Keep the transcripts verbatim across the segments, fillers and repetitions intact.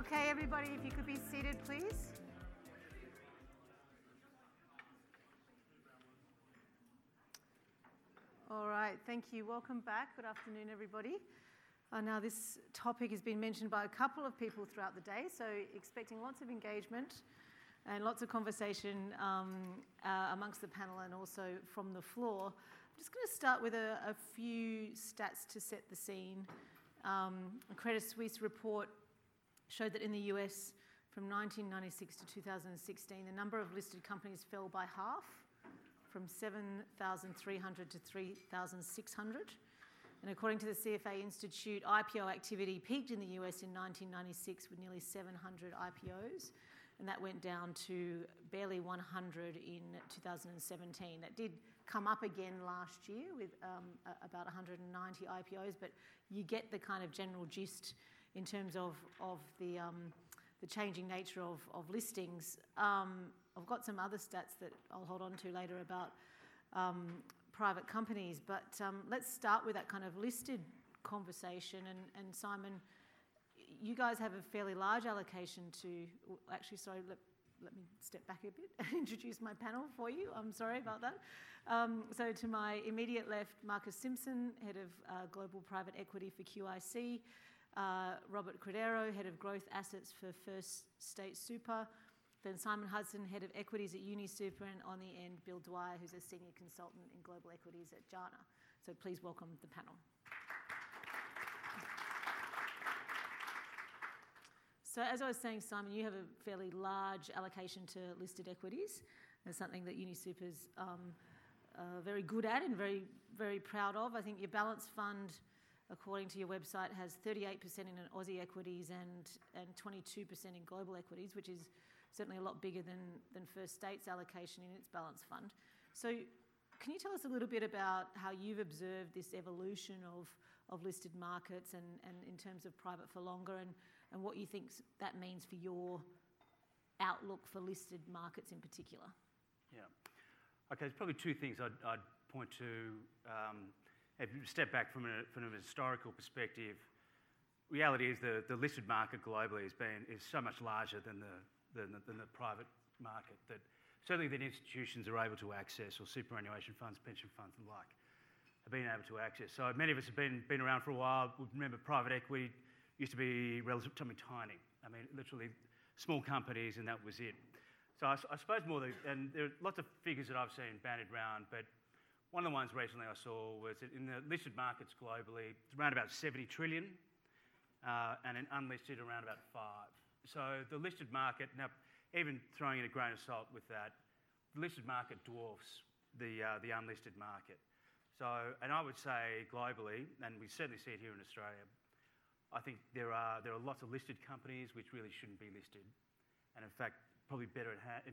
Okay, everybody, if you could be seated, please. All right, thank you. Welcome back. Good afternoon, everybody. Uh, now, this topic has been mentioned by a couple of people throughout the day, so expecting lots of engagement and lots of conversation um, uh, amongst the panel and also from the floor. I'm just going to start with a, a few stats to set the scene. Um, a Credit Suisse report showed that in the U S, from nineteen ninety-six to two thousand sixteen, the number of listed companies fell by half, from seven thousand three hundred to three thousand six hundred. And according to the C F A Institute, I P O activity peaked in the U S in nineteen ninety-six with nearly seven hundred I P Os, and that went down to barely one hundred in two thousand seventeen. That did come up again last year with um, about one hundred ninety I P Os, but you get the kind of general gist in terms of, of the, um, the changing nature of, of listings. Um, I've got some other stats that I'll hold on to later about um, private companies, but um, let's start with that kind of listed conversation. And, and Simon, you guys have a fairly large allocation to, actually, sorry, let, let me step back a bit and introduce my panel for you. I'm sorry about that. Um, so to my immediate left, Marcus Simpson, head of uh, Global Private Equity for Q I C, Uh, Robert Cordero, Head of Growth Assets for First State Super, then Simon Hudson, Head of Equities at Unisuper, and on the end, Bill Dwyer, who's a Senior Consultant in Global Equities at Jana. So please welcome the panel. So as I was saying, Simon, you have a fairly large allocation to listed equities. That's something that Unisuper's um, uh, very good at and very, very proud of. I think your balance fund, according to your website, has thirty-eight percent in Aussie equities and, and twenty-two percent in global equities, which is certainly a lot bigger than, than First State's allocation in its balance fund. So can you tell us a little bit about how you've observed this evolution of, of listed markets and, and in terms of private for longer, and, and what you think that means for your outlook for listed markets in particular? Yeah. Okay, there's probably two things I'd, I'd point to. Um, If you step back from, a, from an historical perspective, reality is the, the listed market globally has been is so much larger than the, than the than the private market that certainly that institutions are able to access, or superannuation funds, pension funds, and the like, have been able to access. So many of us have been been around for a while. We remember private equity used to be relatively something tiny. I mean, literally small companies, and that was it. So I, I suppose more than, and there are lots of figures that I've seen bandied around, but one of the ones recently I saw was that in the listed markets globally, it's around about seventy trillion, uh, and in unlisted around about five. So the listed market, now even throwing in a grain of salt with that, the listed market dwarfs the uh, the unlisted market. So, and I would say globally, and we certainly see it here in Australia, I think there are there are lots of listed companies which really shouldn't be listed, and in fact probably better at ha-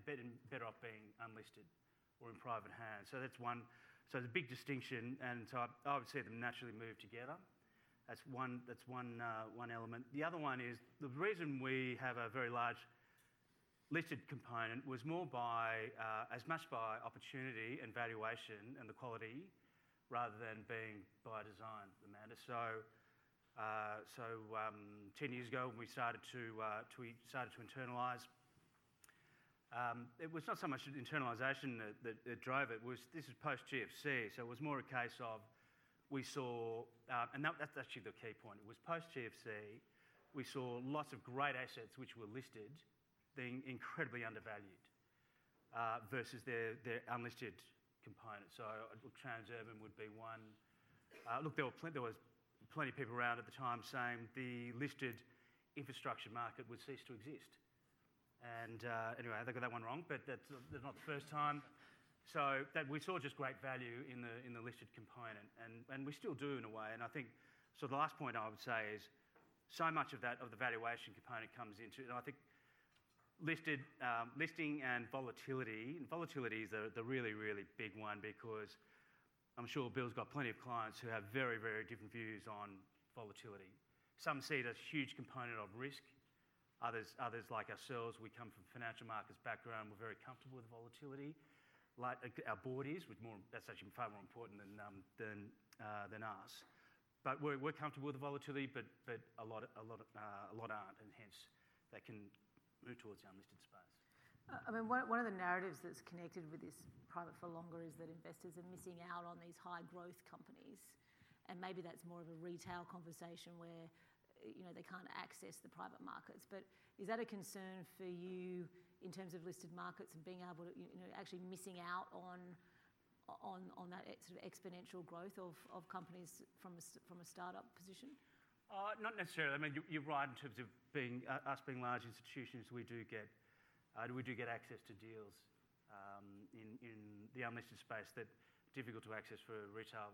better off being unlisted or in private hands. So that's one. So there's a big distinction, and so I, I would see them naturally move together. That's one. That's one. Uh, one element. The other one is the reason we have a very large listed component was more by uh, as much by opportunity and valuation and the quality, rather than being by design, Amanda. So, uh, so um, ten years ago when we started to uh, to started to internalise. Um, it was not so much internalisation that, that, that drove it. It was, this is post-G F C, so it was more a case of we saw, uh, and that, that's actually the key point, it was post-G F C, we saw lots of great assets which were listed being incredibly undervalued uh, versus their, their unlisted component. So look, Transurban would be one. Uh, look, there, were pl- there was plenty of people around at the time saying the listed infrastructure market would cease to exist. And uh, anyway, they got that one wrong, but that's, that's not the first time. So that we saw just great value in the in the listed component, and, and we still do in a way. And I think so. The last point I would say is so much of that of the valuation component comes into, and I think listed um, listing and volatility. And volatility is the, the really really big one, because I'm sure Bill's got plenty of clients who have very very different views on volatility. Some see it as a huge component of risk. Others, others like ourselves, we come from financial markets background. We're very comfortable with volatility. Like our board is, which more that's actually far more important than um, than uh, than us. But we're, we're comfortable with the volatility, but but a lot a lot uh, a lot aren't, and hence that can move towards the unlisted space. I mean, one, one of the narratives that's connected with this private for longer is that investors are missing out on these high growth companies, and maybe that's more of a retail conversation where, you know, they can't access the private markets. But is that a concern for you in terms of listed markets and being able to, you know, actually missing out on on on that sort of exponential growth of, of companies from a, from a startup position? Uh, not necessarily. I mean, you, you're right in terms of being uh, us being large institutions. We do get. Uh, we do get access to deals um, in, in the unlisted space that are difficult to access for retail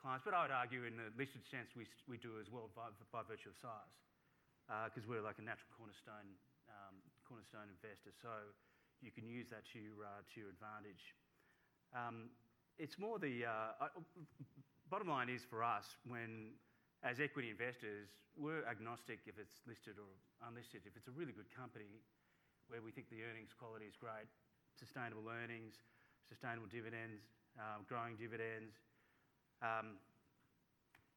clients. But I would argue in the listed sense we, we do as well by, by virtue of size, because uh, we're like a natural cornerstone um, cornerstone investor. So you can use that to your, uh, to your advantage. Um, it's more the... Uh, I, bottom line is for us, when as equity investors, we're agnostic if it's listed or unlisted. If it's a really good company where we think the earnings quality is great, sustainable earnings, sustainable dividends, uh, growing dividends. Um,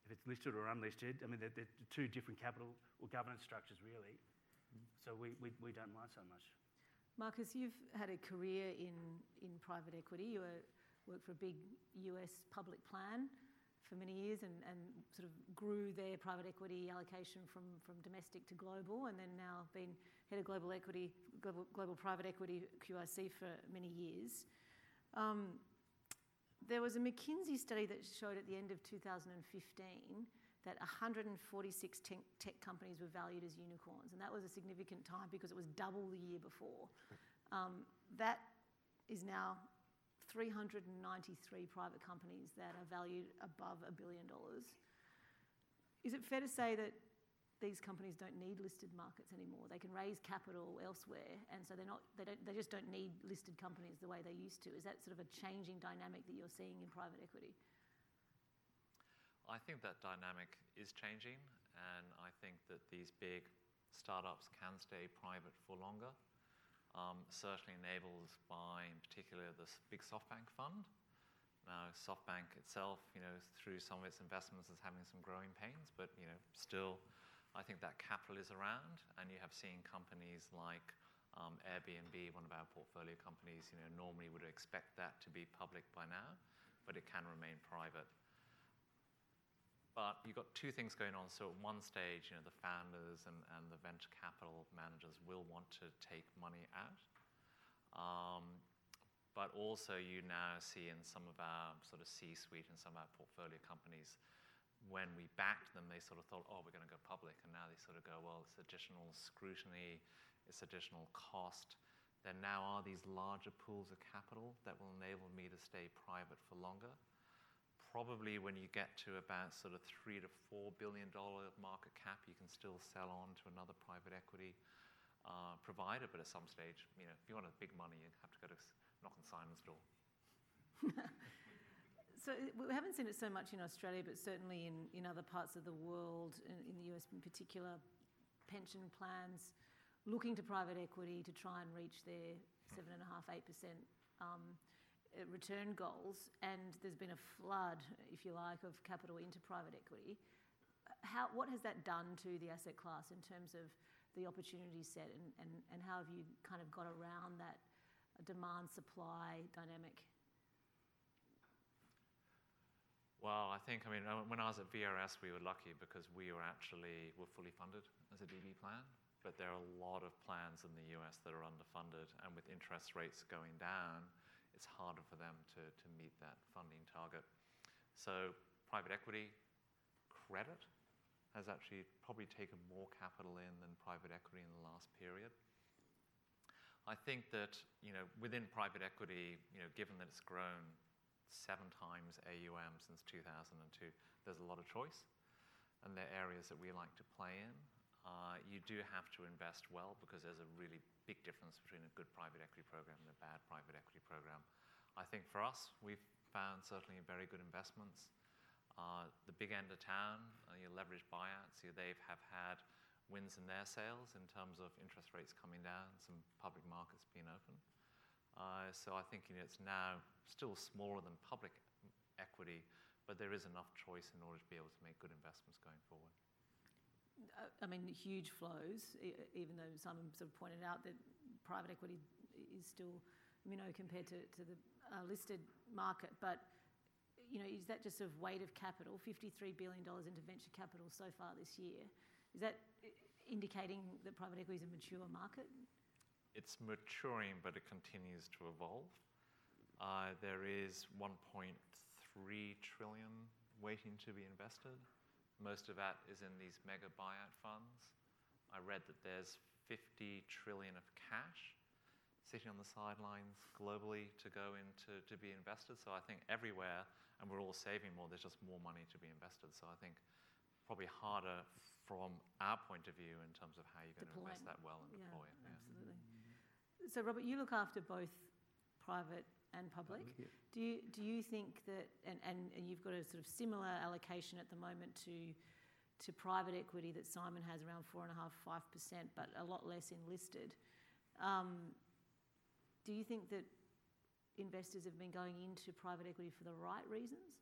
if it's listed or unlisted, I mean, they're, they're two different capital or governance structures, really. So we, we, we don't mind so much. Marcus, you've had a career in, in private equity. You were, worked for a big U S public plan for many years and, and sort of grew their private equity allocation from, from domestic to global, and then now been head of global equity, global, global private equity, Q I C, for many years. Um, there was a McKinsey study that showed at the end of two thousand fifteen that one hundred forty-six tech, tech companies were valued as unicorns, and that was a significant time because it was double the year before. Um, that is now three hundred ninety-three private companies that are valued above a billion dollars. Is it fair to say that these companies don't need listed markets anymore? They can raise capital elsewhere, and so they're not, they don't, they just don't need listed companies the way they used to. Is that sort of a changing dynamic that you're seeing in private equity? I think that dynamic is changing, and I think that these big startups can stay private for longer. Um, certainly enabled by, in particular, this big SoftBank fund. Now, SoftBank itself, you know, through some of its investments is having some growing pains, but, you know, still, I think that capital is around, and you have seen companies like um, Airbnb, one of our portfolio companies, you know, normally would expect that to be public by now, but it can remain private. But you've got two things going on. So at one stage, you know, the founders and, and the venture capital managers will want to take money out. Um, but also you now see in some of our sort of C-suite and some of our portfolio companies, when we backed them, they sort of thought, oh, we're going to go public. And now they sort of go, well, it's additional scrutiny, it's additional cost. There now are these larger pools of capital that will enable me to stay private for longer. Probably when you get to about sort of three to four billion dollar market cap, you can still sell on to another private equity uh, provider. But at some stage, you know, if you want a big money, you have to go to knock on Simon's door. So we haven't seen it so much in Australia, but certainly in, in other parts of the world, in, in the U S in particular, pension plans looking to private equity to try and reach their seven and a half, eight percent. Return goals, and there's been a flood, if you like, of capital into private equity. How, what has that done to the asset class in terms of the opportunity set, and, and, and how have you kind of got around that demand-supply dynamic? Well, I think, I mean, when I was at V R S, we were lucky because we were actually were fully funded as a D B plan, but there are a lot of plans in the U S that are underfunded, and with interest rates going down, it's harder for them to, to meet that funding target. So private equity, credit has actually probably taken more capital in than private equity in the last period. I think that, you know, within private equity, you know, given that it's grown seven times A U M since two thousand two, there's a lot of choice, and there are areas that we like to play in. Uh, you do have to invest well because there's a really big difference between a good private equity program and a bad private equity program. I think for us, we've found certainly very good investments. Uh, the big end of town, uh, your leveraged buyouts, you, they have had wins in their sales in terms of interest rates coming down, some public markets being open. Uh, so I think, you know, it's now still smaller than public equity, but there is enough choice in order to be able to make good investments going forward. I mean, huge flows, even though Simon sort of pointed out that private equity is still, you know, compared to, to the uh, listed market. But, you know, is that just sort of weight of capital, fifty-three billion dollars into venture capital so far this year? Is that indicating that private equity is a mature market? It's maturing, but it continues to evolve. Uh, there is one point three trillion dollars waiting to be invested. Most of that is in these mega buyout funds. I read that there's fifty trillion dollars of cash sitting on the sidelines globally to go into to be invested. So I think everywhere, and we're all saving more, there's just more money to be invested. So I think probably harder from our point of view in terms of how you're going deploy. to invest that well and yeah, deploy it. Yeah. Absolutely. So Robert, you look after both private and public. public yeah. Do you do you think that, and, and, and you've got a sort of similar allocation at the moment to to private equity that Simon has, around four and a half, five percent, but a lot less in listed. Um, do you think that investors have been going into private equity for the right reasons?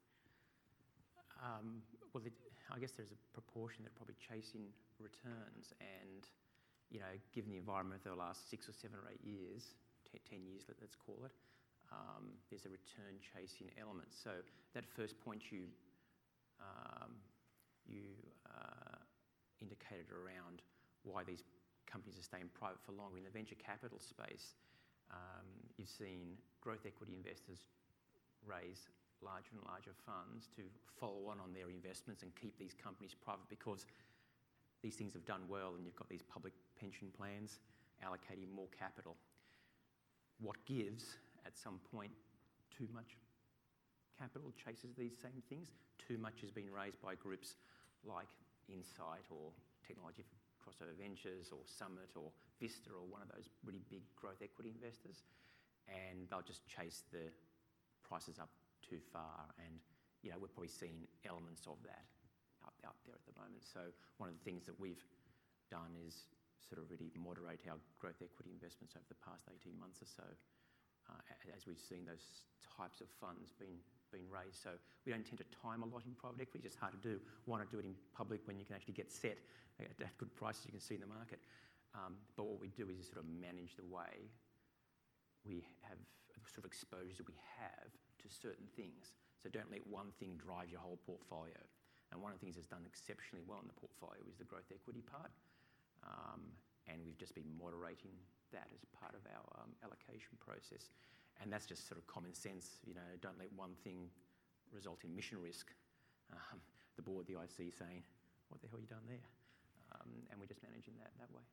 Um, well, it, I guess there's a proportion that are probably chasing returns, and you know, given the environment over the last six or seven or eight years, ten, ten years, let's call it. Um, there's a return chasing element. So that first point you um, you uh, indicated around why these companies are staying private for longer in the venture capital space, um, you've seen growth equity investors raise larger and larger funds to follow on on their investments and keep these companies private because these things have done well, and you've got these public pension plans allocating more capital. What gives? At some point, too much capital chases these same things. Too much has been raised by groups like Insight or Technology Crossover Ventures or Summit or Vista or one of those really big growth equity investors, and they'll just chase the prices up too far. And you know, we're probably seeing elements of that out, out there at the moment. So one of the things that we've done is sort of really moderate our growth equity investments over the past eighteen months or so. Uh, as we've seen those types of funds being, being raised. So we don't tend to time a lot in private equity. It's just hard to do. Why not do it in public when you can actually get set at good prices you can see in the market? Um, but what we do is sort of manage the way we have, the sort of exposure that we have to certain things. So don't let one thing drive your whole portfolio. And one of the things that's done exceptionally well in the portfolio is the growth equity part. Um, and we've just been moderating that as part of our um, allocation process. And that's just sort of common sense, you know, don't let one thing result in mission risk. Um, the board, the I C saying, what the hell you done there? Um, and we're just managing that that way.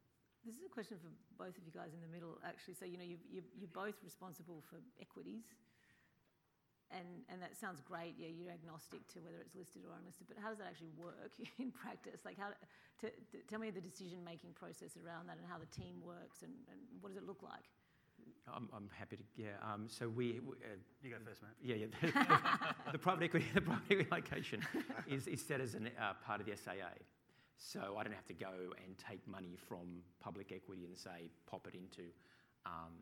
This is a question for both of you guys in the middle, actually. So, you know, you, you, you're both responsible for equities. And, and that sounds great, yeah, you're agnostic to whether it's listed or unlisted, but how does that actually work in practice? Like, how? To, to, tell me the decision-making process around that and how the team works and, and what does it look like? I'm, I'm happy to, yeah, um, so we... we uh, you go first, mate. Yeah, yeah. The, the private equity the private equity allocation is, is set as an, uh, part of the S A A. So I don't have to go and take money from public equity and say, pop it into... Um,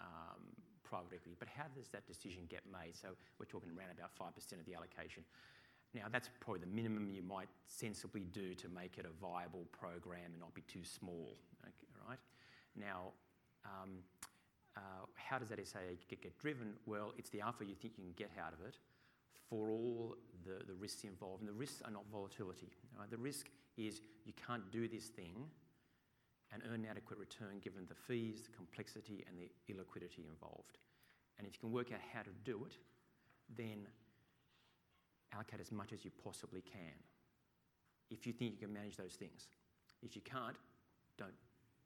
um, private equity, but how does that decision get made? So we're talking around about five percent of the allocation. Now that's probably the minimum you might sensibly do to make it a viable program and not be too small, okay, right? Now, um, uh, how does that S A A get, get driven? Well, it's the alpha you think you can get out of it for all the, the risks involved, and the risks are not volatility. Right? The risk is you can't do this thing and earn an adequate return given the fees, the complexity, and the illiquidity involved. And if you can work out how to do it, then allocate as much as you possibly can. If you think you can manage those things. If you can't, don't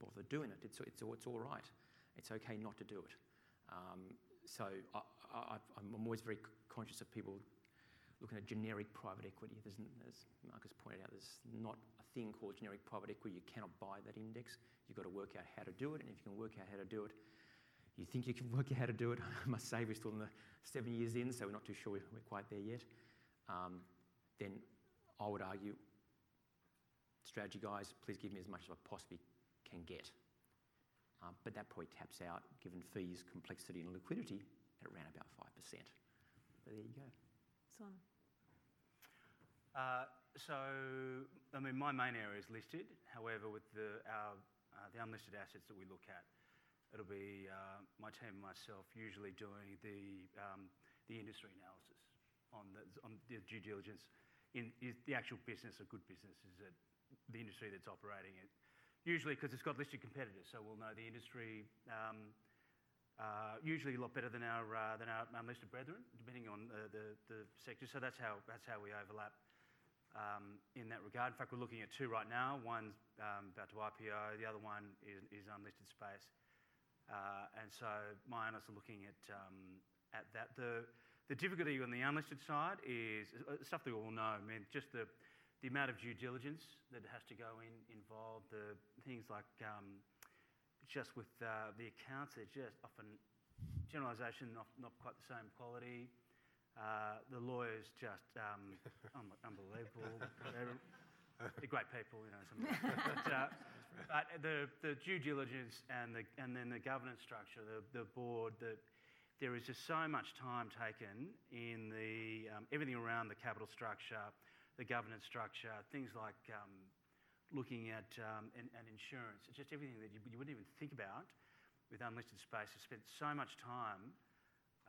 bother doing it. It's, it's, it's all right. It's okay not to do it. Um, so I, I, I'm always very conscious of people looking at generic private equity. There's, as Marcus pointed out, there's not a thing called generic private equity. You cannot buy that index. You've got to work out how to do it, and if you can work out how to do it, you think you can work out how to do it. I must say we're still in the seven years in, so we're not too sure we're quite there yet. Um, then I would argue, strategy guys, please give me as much as I possibly can get. Um, but that probably taps out, given fees, complexity, and liquidity, at around about five percent. So there you go. Simon. Uh, So, I mean, my main area is listed. However, with the, our, uh, the unlisted assets that we look at, it'll be uh, my team and myself usually doing the, um, the industry analysis on the, on the due diligence. In, is the actual business a good business? Is it the industry that's operating it? Usually, because it's got listed competitors, so we'll know the industry um, uh, usually a lot better than our uh, than our unlisted brethren, depending on the, the, the sector. So that's how that's how we overlap um, in that regard. In fact, we're looking at two right now. One's um, about to I P O. The other one is, is unlisted space. Uh, and so my analysts are looking at um, at that. The the difficulty on the unlisted side is stuff that we all know. I mean, just the The amount of due diligence that has to go in, involved, the things like um, just with uh, the accounts, they're just often generalisation, not, not quite the same quality. Uh, the lawyers just um, unbelievable. They're, they're great people, you know. Some but, uh, but the the due diligence and the and then the governance structure, the the board, the there is just so much time taken in the um, everything around the capital structure, the governance structure, things like um, looking at um, and, and insurance. It's just everything that you, you wouldn't even think about with unlisted space. It's spent so much time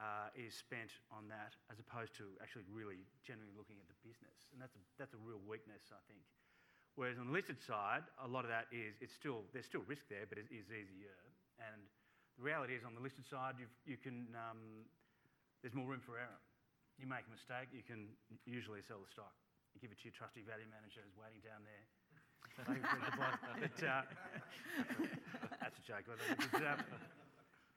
uh, is spent on that as opposed to actually really genuinely looking at the business. And that's a, that's a real weakness, I think. Whereas on the listed side, a lot of that is, it's still, there's still risk there, but it is easier. And the reality is on the listed side, you've, you can, um, there's more room for error. You make a mistake, you can usually sell the stock. Give it to your trusty value manager who's waiting down there. but, uh, that's a joke. Um,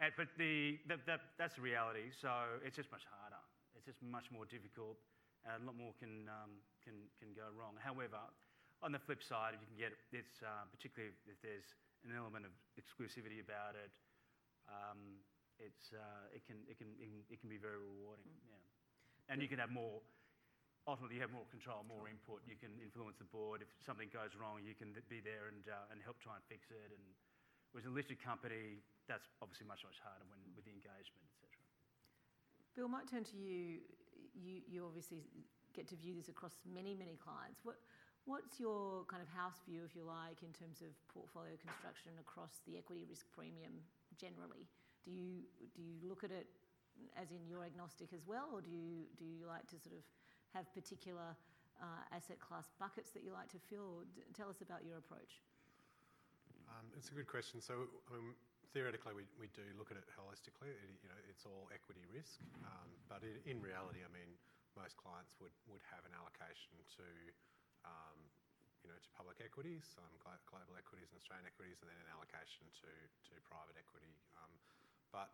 and, but the, the, the, that's the reality. So it's just much harder. It's just much more difficult, and a lot more can um, can can go wrong. However, on the flip side, if you can get it's uh, particularly if there's an element of exclusivity about it, um, it's uh, it can it can it can be very rewarding. Yeah, and you can have more. Ultimately, you have more control, more input. You can influence the board. If something goes wrong, you can be there and uh, and help try and fix it. And whereas a listed company, that's obviously much much harder when with the engagement, et cetera. Bill, might turn to you. You you obviously get to view this across many many clients. What what's your kind of house view, if you like, in terms of portfolio construction across the equity risk premium generally? Do you do you look at it as in you're agnostic as well, or do you do you like to sort of have particular uh, asset class buckets that you like to fill? D- tell us about your approach. Um, it's a good question. So, I mean, theoretically, we, we do look at it holistically. It, you know, it's all equity risk. Um, but in, in reality, I mean, most clients would, would have an allocation to, um, you know, to public equities, um, global equities and Australian equities, and then an allocation to, to private equity. Um, but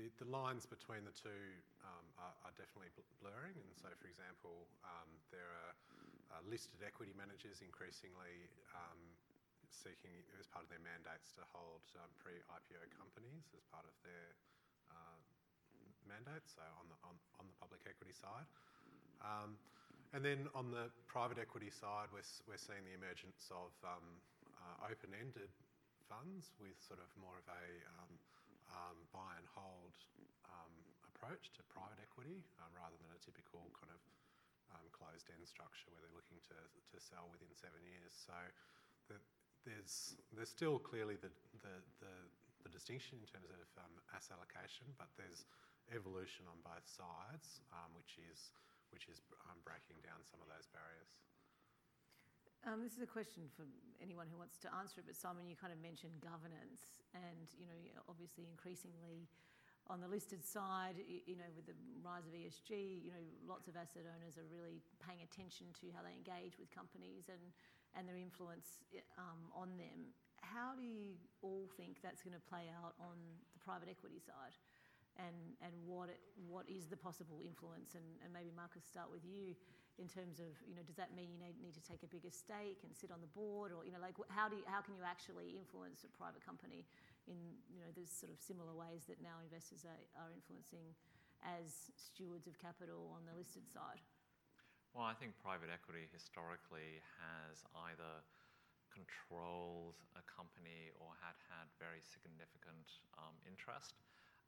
The, the lines between the two um, are, are definitely bl- blurring, and so, for example, um, there are uh, listed equity managers increasingly um, seeking, as part of their mandates, to hold um, pre-I P O companies as part of their uh, mandate. So on the on, on the public equity side, um, and then on the private equity side, we're we're seeing the emergence of um, uh, open-ended funds with sort of more of a um, um, buy and hold um, approach to private equity uh, rather than a typical kind of um, closed-end structure where they're looking to to sell within seven years. So the, there's there's still clearly the the, the, the distinction in terms of um, asset allocation, but there's evolution on both sides, um, which is which is um, breaking down some of those barriers. Um, this is a question for anyone who wants to answer it, but Simon, you kind of mentioned governance, and you know, obviously, increasingly on the listed side, you know, with the rise of E S G, you know, lots of asset owners are really paying attention to how they engage with companies and and their influence um, on them. How do you all think that's going to play out on the private equity side, and and what it, what is the possible influence? And, and maybe Marcus, start with you. In terms of, you know, does that mean you need, need to take a bigger stake and sit on the board, or you know, like how do you, how can you actually influence a private company in, you know, those sort of similar ways that now investors are, are influencing as stewards of capital on the listed side? Well, I think private equity historically has either controlled a company or had had very significant um, interest.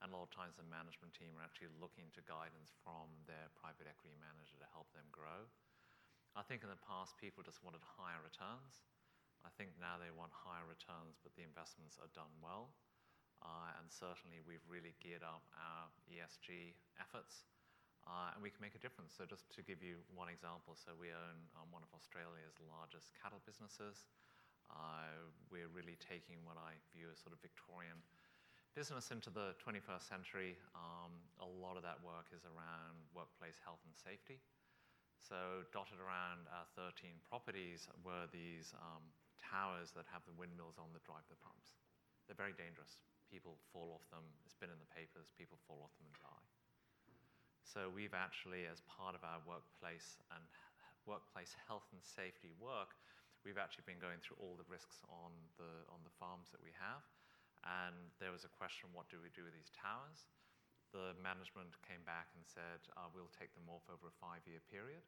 And a lot of times the management team are actually looking to guidance from their private equity manager to help them grow. I think in the past people just wanted higher returns. I think now they want higher returns, but the investments are done well. Uh, and certainly we've really geared up our E S G efforts, uh, and we can make a difference. So just to give you one example, so we own um, one of Australia's largest cattle businesses. Uh, we're really taking what I view as sort of Victorian business into the twenty-first century. Um, a lot of that work is around workplace health and safety. So dotted around our thirteen properties were these um, towers that have the windmills on that drive the pumps. They're very dangerous. People fall off them. It's been in the papers. People fall off them and die. So we've actually, as part of our workplace and workplace health and safety work, we've actually been going through all the risks on the on the farms that we have. And there was a question, what do we do with these towers? The management came back and said, uh, we'll take them off over a five-year period.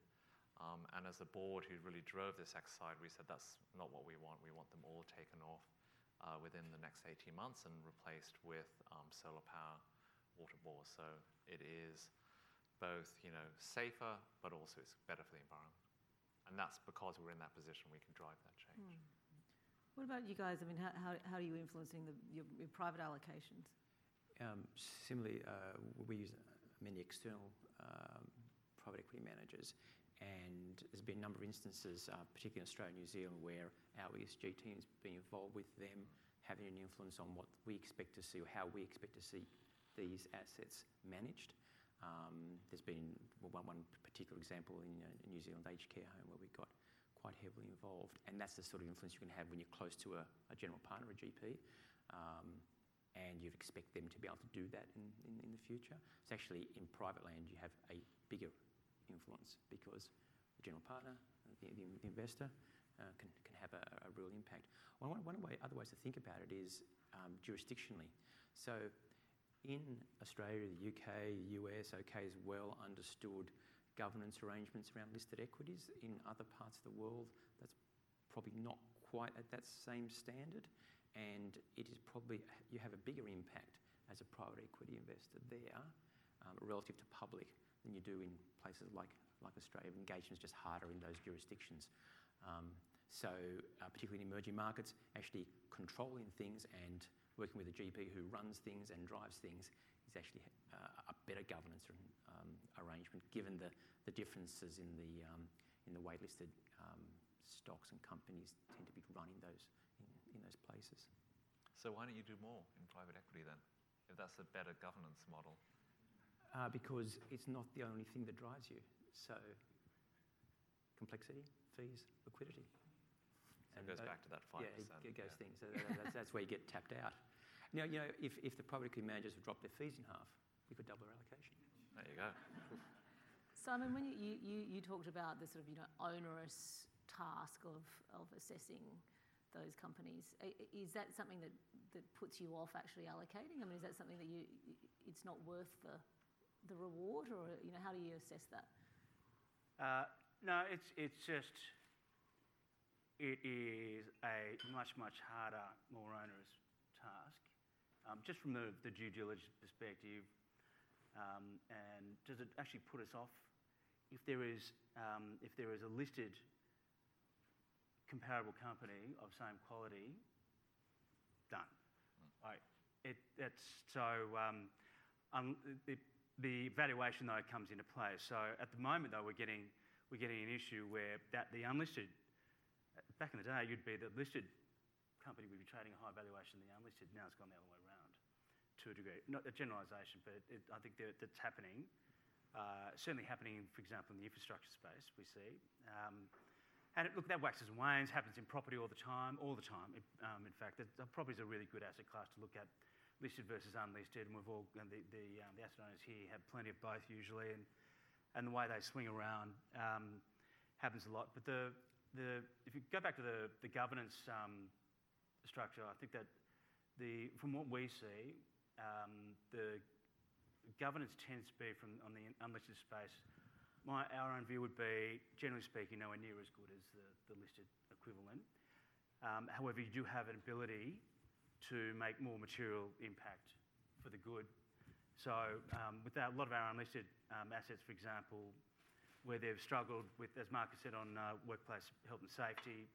Um, and as the board who really drove this exercise, we said, that's not what we want. We want them all taken off uh, within the next eighteen months and replaced with um, solar power water bores. So it is both, you know, safer, but also it's better for the environment. And that's because we're in that position, we can drive that change. Mm. What about you guys? I mean, how, how, how are you influencing the, your, your private allocations? Um, similarly, uh, we use many external um, private equity managers, and there's been a number of instances, uh, particularly in Australia and New Zealand, where our E S G team's been involved with them, having an influence on what we expect to see or how we expect to see these assets managed. Um, there's been one, one particular example in uh, New Zealand aged care home where we got quite heavily involved, and that's the sort of influence you can have when you're close to a, a general partner, a G P. Um, and you'd expect them to be able to do that in, in, in the future. It's actually in private land you have a bigger influence because the general partner, the, the, the investor, uh, can, can have a, a real impact. One, one way, other ways to think about it is um, jurisdictionally. So in Australia, the U K, U S, okay, is well understood governance arrangements around listed equities. In other parts of the world, that's probably not quite at that same standard. And it is probably, you have a bigger impact as a private equity investor there um, relative to public than you do in places like, like Australia. Engagement's just harder in those jurisdictions. Um, so uh, particularly in emerging markets, actually controlling things and working with a G P who runs things and drives things is actually uh, a better governance um, arrangement given the, the differences in the, um, in the way listed um, stocks and companies tend to be run in those In, in those places. So why don't you do more in private equity then, if that's a better governance model? Uh, because it's not the only thing that drives you. So complexity, fees, liquidity. So and it goes uh, back to that five percent. Yeah, it goes yeah. things. So that's, that's where you get tapped out. Now, you know, if, if the private equity managers would drop their fees in half, we could double our allocation. There you go. Simon, when you, you, you talked about the sort of, you know, onerous task of, of assessing those companies, is that something that, that puts you off actually allocating? I mean, is that something that you, it's not worth the the reward, or, you know, how do you assess that? Uh, no, it's it's just it is a much much harder, more onerous task, um, just from the, the due diligence perspective, um, and does it actually put us off if there is um, if there is a listed comparable company of same quality, done. Right. It, it's, so um, um, it, the valuation though comes into play. So at the moment though, we're getting we're getting an issue where that the unlisted, back in the day, you'd be the listed company would be trading a high valuation than the unlisted. Now it's gone the other way around, to a degree. Not a generalisation, but it, I think that, that's happening. Uh, certainly happening, for example, in the infrastructure space, we see. Um, And it, look, that waxes and wanes, happens in property all the time, all the time. It, um, in fact, property is a really good asset class to look at, listed versus unlisted. And we've all, and the, the, um, the asset owners here have plenty of both usually, and, and the way they swing around um, happens a lot. But the, the, if you go back to the, the governance um, structure, I think that the, from what we see, um, the governance tends to be from on the unlisted space. My, our own view would be, generally speaking, nowhere near as good as the, the listed equivalent. Um, however, you do have an ability to make more material impact for the good. So um, with that, a lot of our unlisted um, assets, for example, where they've struggled with, as Marcus said, on uh, workplace health and safety.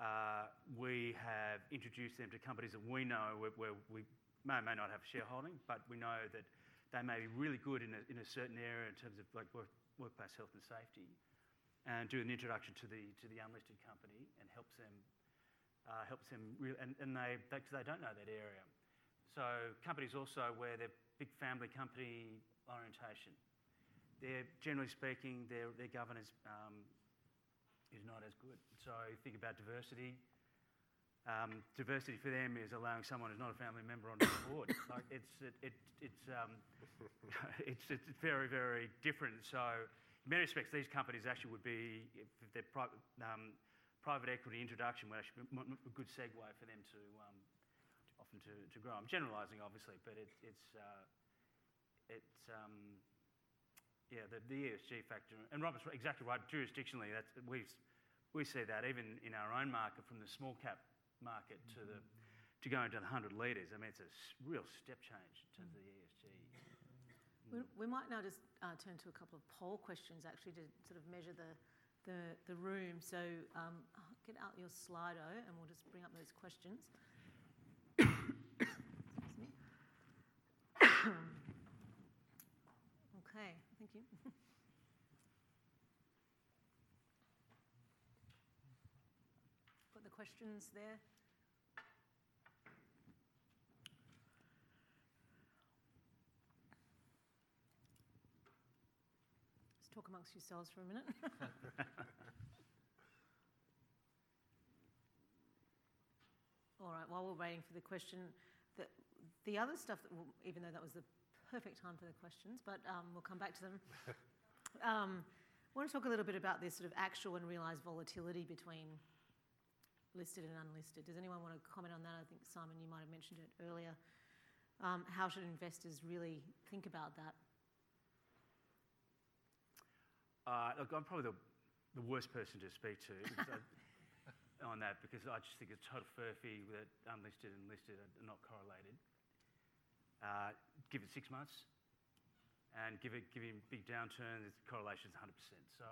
Uh, we have introduced them to companies that we know where, where we may or may not have shareholding, but we know that they may be really good in a, in a certain area in terms of like work, workplace health and safety, and do an introduction to the to the unlisted company and helps them uh, helps them re- and, and they because they, they don't know that area. So companies also where they're big family company orientation, they're generally speaking their their governance um, is not as good. So think about diversity. Um, diversity for them is allowing someone who's not a family member onto the board. Like it's it, it it's um, it's it's very very different. So in many respects, these companies actually would be, if their private um, private equity introduction would actually be a good segue for them to um, often to, to grow. I'm generalising, obviously, but it, it's uh, it's um, yeah the, the E S G factor. And Robert's exactly right. Jurisdictionally, that's we we see that even in our own market, from the small cap market to the to go into the hundred litres. I mean, it's a real step change in terms of the E S G. We, we might now just uh, turn to a couple of poll questions, actually, to sort of measure the the, the room. So um, get out your Slido, and we'll just bring up those questions. Excuse me. Okay, thank you. Got the questions there. Talk amongst yourselves for a minute. All right, while we're waiting for the question, the, the other stuff, that we'll, even though that was the perfect time for the questions, but um, we'll come back to them. um, I want to talk a little bit about this sort of actual and realised volatility between listed and unlisted. Does anyone want to comment on that? I think, Simon, you might have mentioned it earlier. Um, how should investors really think about that? Uh, look, I'm probably the, the worst person to speak to I, on that, because I just think it's total furphy that unlisted and listed are not correlated. Uh, give it six months, and give it give him big downturn. The correlation is one hundred percent. So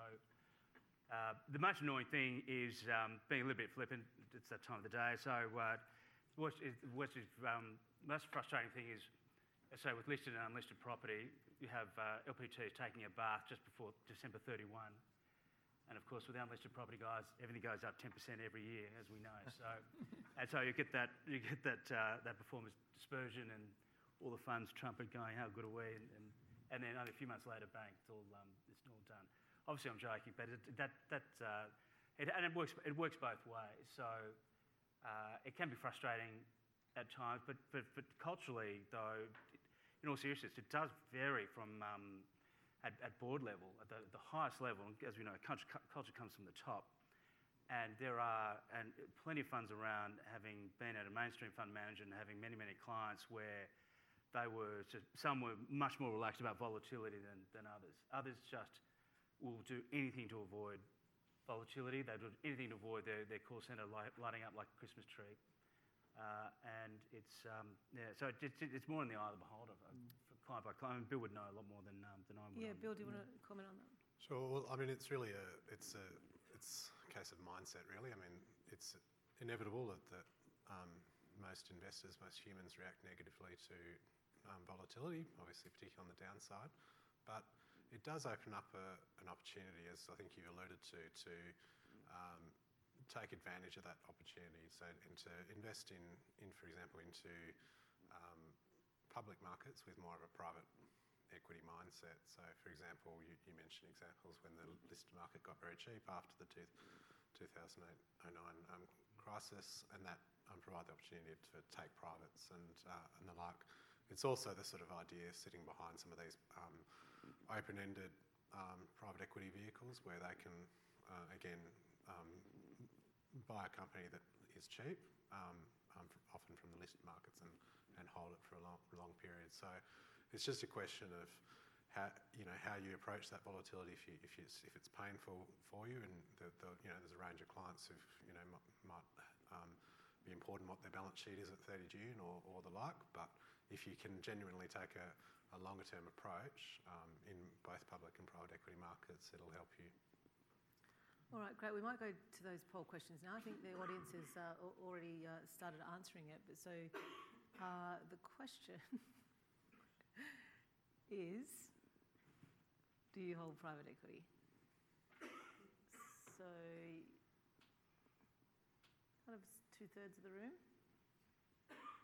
uh, the most annoying thing is um, being a little bit flippant. It's that time of the day. So uh, what's is, what's is, um, the most frustrating thing is. So with listed and unlisted property, you have uh, L P Ts taking a bath just before December thirty-first. And of course, with unlisted property guys, everything goes up ten percent every year, as we know. So, and so you get that you get that uh, that performance dispersion, and all the funds trumpet going, how good are we? And, and, and then only a few months later, bang, it's all um, it's all done. Obviously, I'm joking, but it, that that uh, it, and it works it works both ways. So uh, it can be frustrating at times, but, but but culturally, though, in all seriousness, it does vary from um, at, at board level, at the, the highest level. And as we know, culture, culture comes from the top, and there are and plenty of funds around. Having been at a mainstream fund manager and having many many clients where they were just, some were much more relaxed about volatility than than others. Others just will do anything to avoid volatility. They do anything to avoid their their call centre light, lighting up like a Christmas tree. Uh, and it's um, yeah, so it, it, it's more in the eye of the beholder, uh, mm. for client by client. I mean, Bill would know a lot more than um, than I would. Yeah, Bill, do you yeah. want to comment on that? Sure. Well, I mean, it's really a it's a it's a case of mindset, really. I mean, it's inevitable that that um, most investors, most humans, react negatively to um, volatility, obviously, particularly on the downside. But it does open up a, an opportunity, as I think you alluded to, to. Um, take advantage of that opportunity, so and to invest in, in for example, into um, public markets with more of a private equity mindset. So, for example, you, you mentioned examples when the listed market got very cheap after the two thousand eight oh nine um, crisis, and that um, provided the opportunity to take privates and uh, and the like. It's also the sort of idea sitting behind some of these um, open-ended um, private equity vehicles where they can, uh, again, Um, buy a company that is cheap, um, um, often from the listed markets, and, and hold it for a long, long period. So it's just a question of how you know how you approach that volatility. If you, if, you, if it's painful for you, and the, the, you know there's a range of clients who you know m- might um, be important what their balance sheet is at thirty June or, or the like. But if you can genuinely take a a longer-term approach um, in both public and private equity markets, it'll help you. All right, great. We might go to those poll questions now. I think the audience has uh, already uh, started answering it. But so uh, the question is, do you hold private equity? So kind of two-thirds of the room.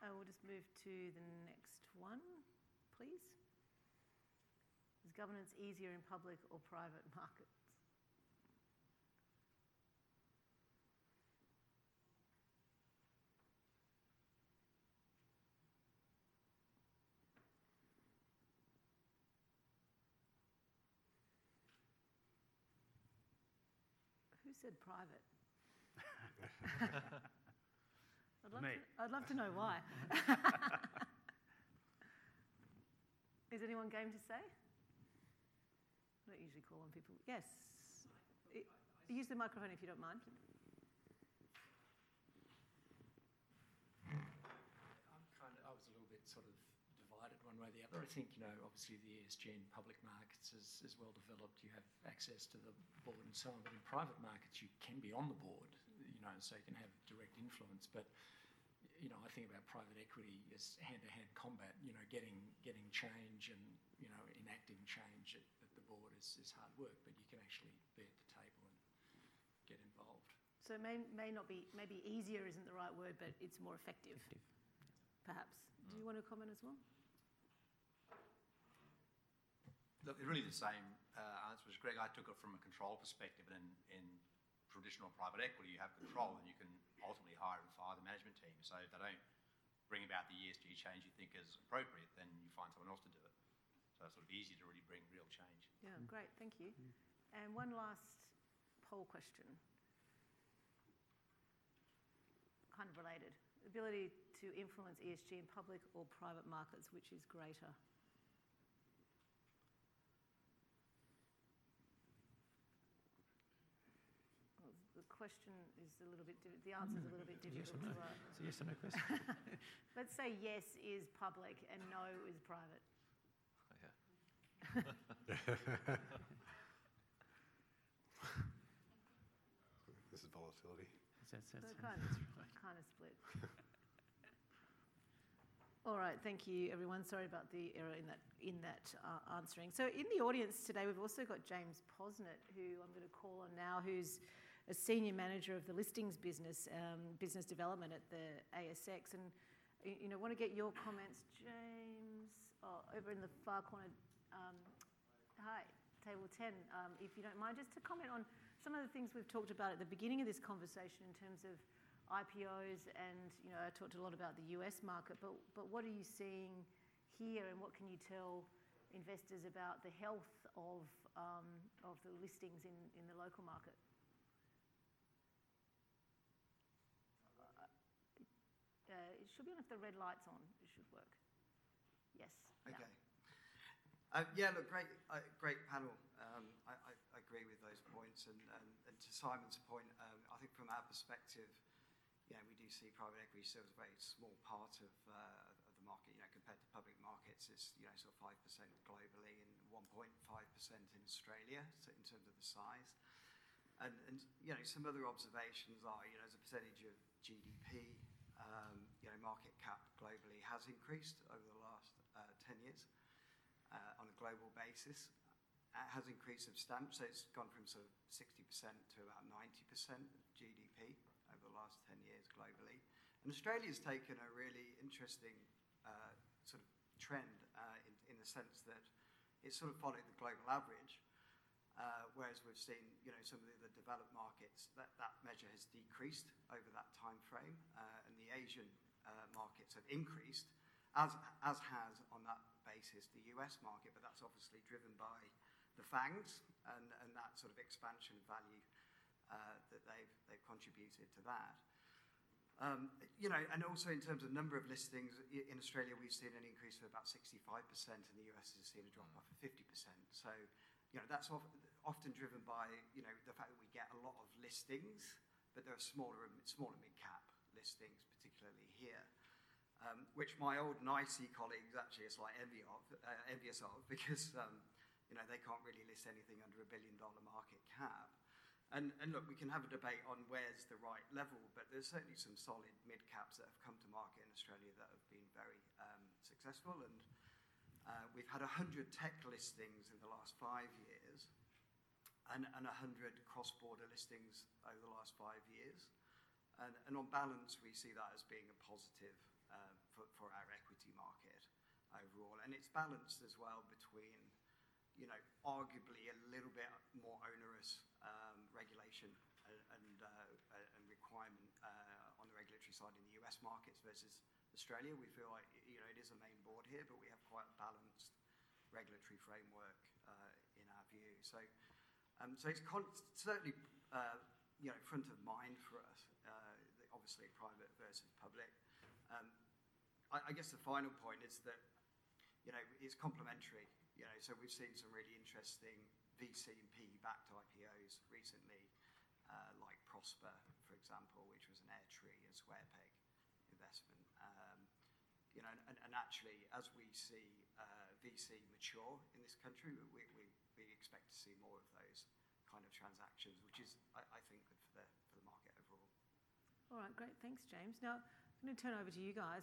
And we'll just move to the next one, please. Is governance easier in public or private markets? Who said private? I'd love, Me. To, I'd love to know why. Is anyone game to say? I don't usually call on people. Yes. It, use the microphone if you don't mind. I'm kind of, I was a little bit sort of divided one way or the other. I think, you know, obviously the E S G in public markets is, is well developed. You have access to the board and so on. But in private markets, you can be on the board, you know, so you can have direct influence. But, you know, I think about private equity as hand-to-hand combat. You know, getting getting change and, you know, enacting change at, at the board is, is hard work. But you can actually be at the table and get involved. So it may, may not be, maybe easier isn't the right word, but it's more effective, effective. Perhaps. Mm. Do you want to comment as well? Look, it's really the same uh, answer as Greg. I took it from a control perspective, and in, in traditional private equity, you have control, and you can ultimately hire and fire the management team. So if they don't bring about the E S G change you think is appropriate, then you find someone else to do it. So it's sort of easy to really bring real change. Yeah, great, thank you. And one last poll question, kind of related: ability to influence E S G in public or private markets, which is greater? The question is a little bit different. The answer is a little bit difficult. Yes, no. It's a yes or no question. Let's say yes is public and no is private. Oh, yeah. This is volatility. That's, that's, so kind, that's of, right. kind of split. All right, thank you, everyone. Sorry about the error in that in that uh, answering. So in the audience today, we've also got James Posnett, who I'm going to call on now, who's a senior manager of the listings business, um, business development at the A S X. And, you know, want to get your comments, James, oh, over in the far corner. Um, hi, table ten, um, if you don't mind, just to comment on some of the things we've talked about at the beginning of this conversation in terms of I P Os, and, you know, I talked a lot about the U S market, but but what are you seeing here, and what can you tell investors about the health of um, of the listings in, in the local market? Uh, it should be on if the red light's on. It should work. Yes. Okay. Yeah. Uh, yeah, look, great, uh, great panel. Um, I, I agree with those points, and, and, and to Simon's point, um, I think from our perspective, you know, we do see private equity still as a very small part of, uh, of the market. You know, compared to public markets, it's, you know, sort of five percent globally and one point five percent in Australia, so in terms of the size. And, and you know, some other observations are, you know, as a percentage of G D P, um, you know, market cap globally has increased over the last uh, ten years. Uh, on a global basis, it has increased substantially. So it's gone from sort of sixty percent to about ninety percent of G D P over the last ten years globally. And Australia's taken a really interesting uh, sort of trend uh, in, in the sense that it's sort of followed the global average, uh, whereas we've seen, you know, some of the, the developed markets, that, that measure has decreased over that time frame, uh, and the Asian uh, markets have increased, as as has on that basis the U S market, but that's obviously driven by the FANGs and, and that sort of expansion value uh, that they've they've contributed to that. Um, you know, and also in terms of number of listings, in Australia we've seen an increase of about sixty-five percent, and the U S has seen a drop off of fifty percent. So, you know, that's often driven by, you know, the fact that we get a lot of listings, but there are smaller, smaller mid-cap listings, particularly here. um, which my old NICE colleagues actually are slightly envy of, uh, envious of, because um, you know, they can't really list anything under a billion dollar market cap. And, and look, we can have a debate on where's the right level, but there's certainly some solid mid-caps that have come to market in Australia that have been very um, successful. And uh, we've had one hundred tech listings in the last five years and, and one hundred cross-border listings over the last five years. And, and on balance, we see that as being a positive uh, for, for our equity market overall. And it's balanced as well between, you know, arguably a little bit more onerous um, regulation and, and, uh, and requirement uh, on the regulatory side in the U S markets versus Australia. We feel like, you know, it is a main board here, but we have quite a balanced regulatory framework uh, in our view. So, um, so it's con- certainly, uh, you know, front of mind for us, uh, obviously private versus public. Um, I, I guess the final point is that, you know, it's complementary. You know, so we've seen some really interesting V C and P E-backed I P Os recently, uh, like Prosper, for example, which was an Airtree and SquarePeg investment. Um, you know, and, and actually, as we see uh, V C mature in this country, we, we, we expect to see more of those kind of transactions, which is, I, I think, good for the for the market overall. All right, great. Thanks, James. Now, I'm going to turn over to you guys.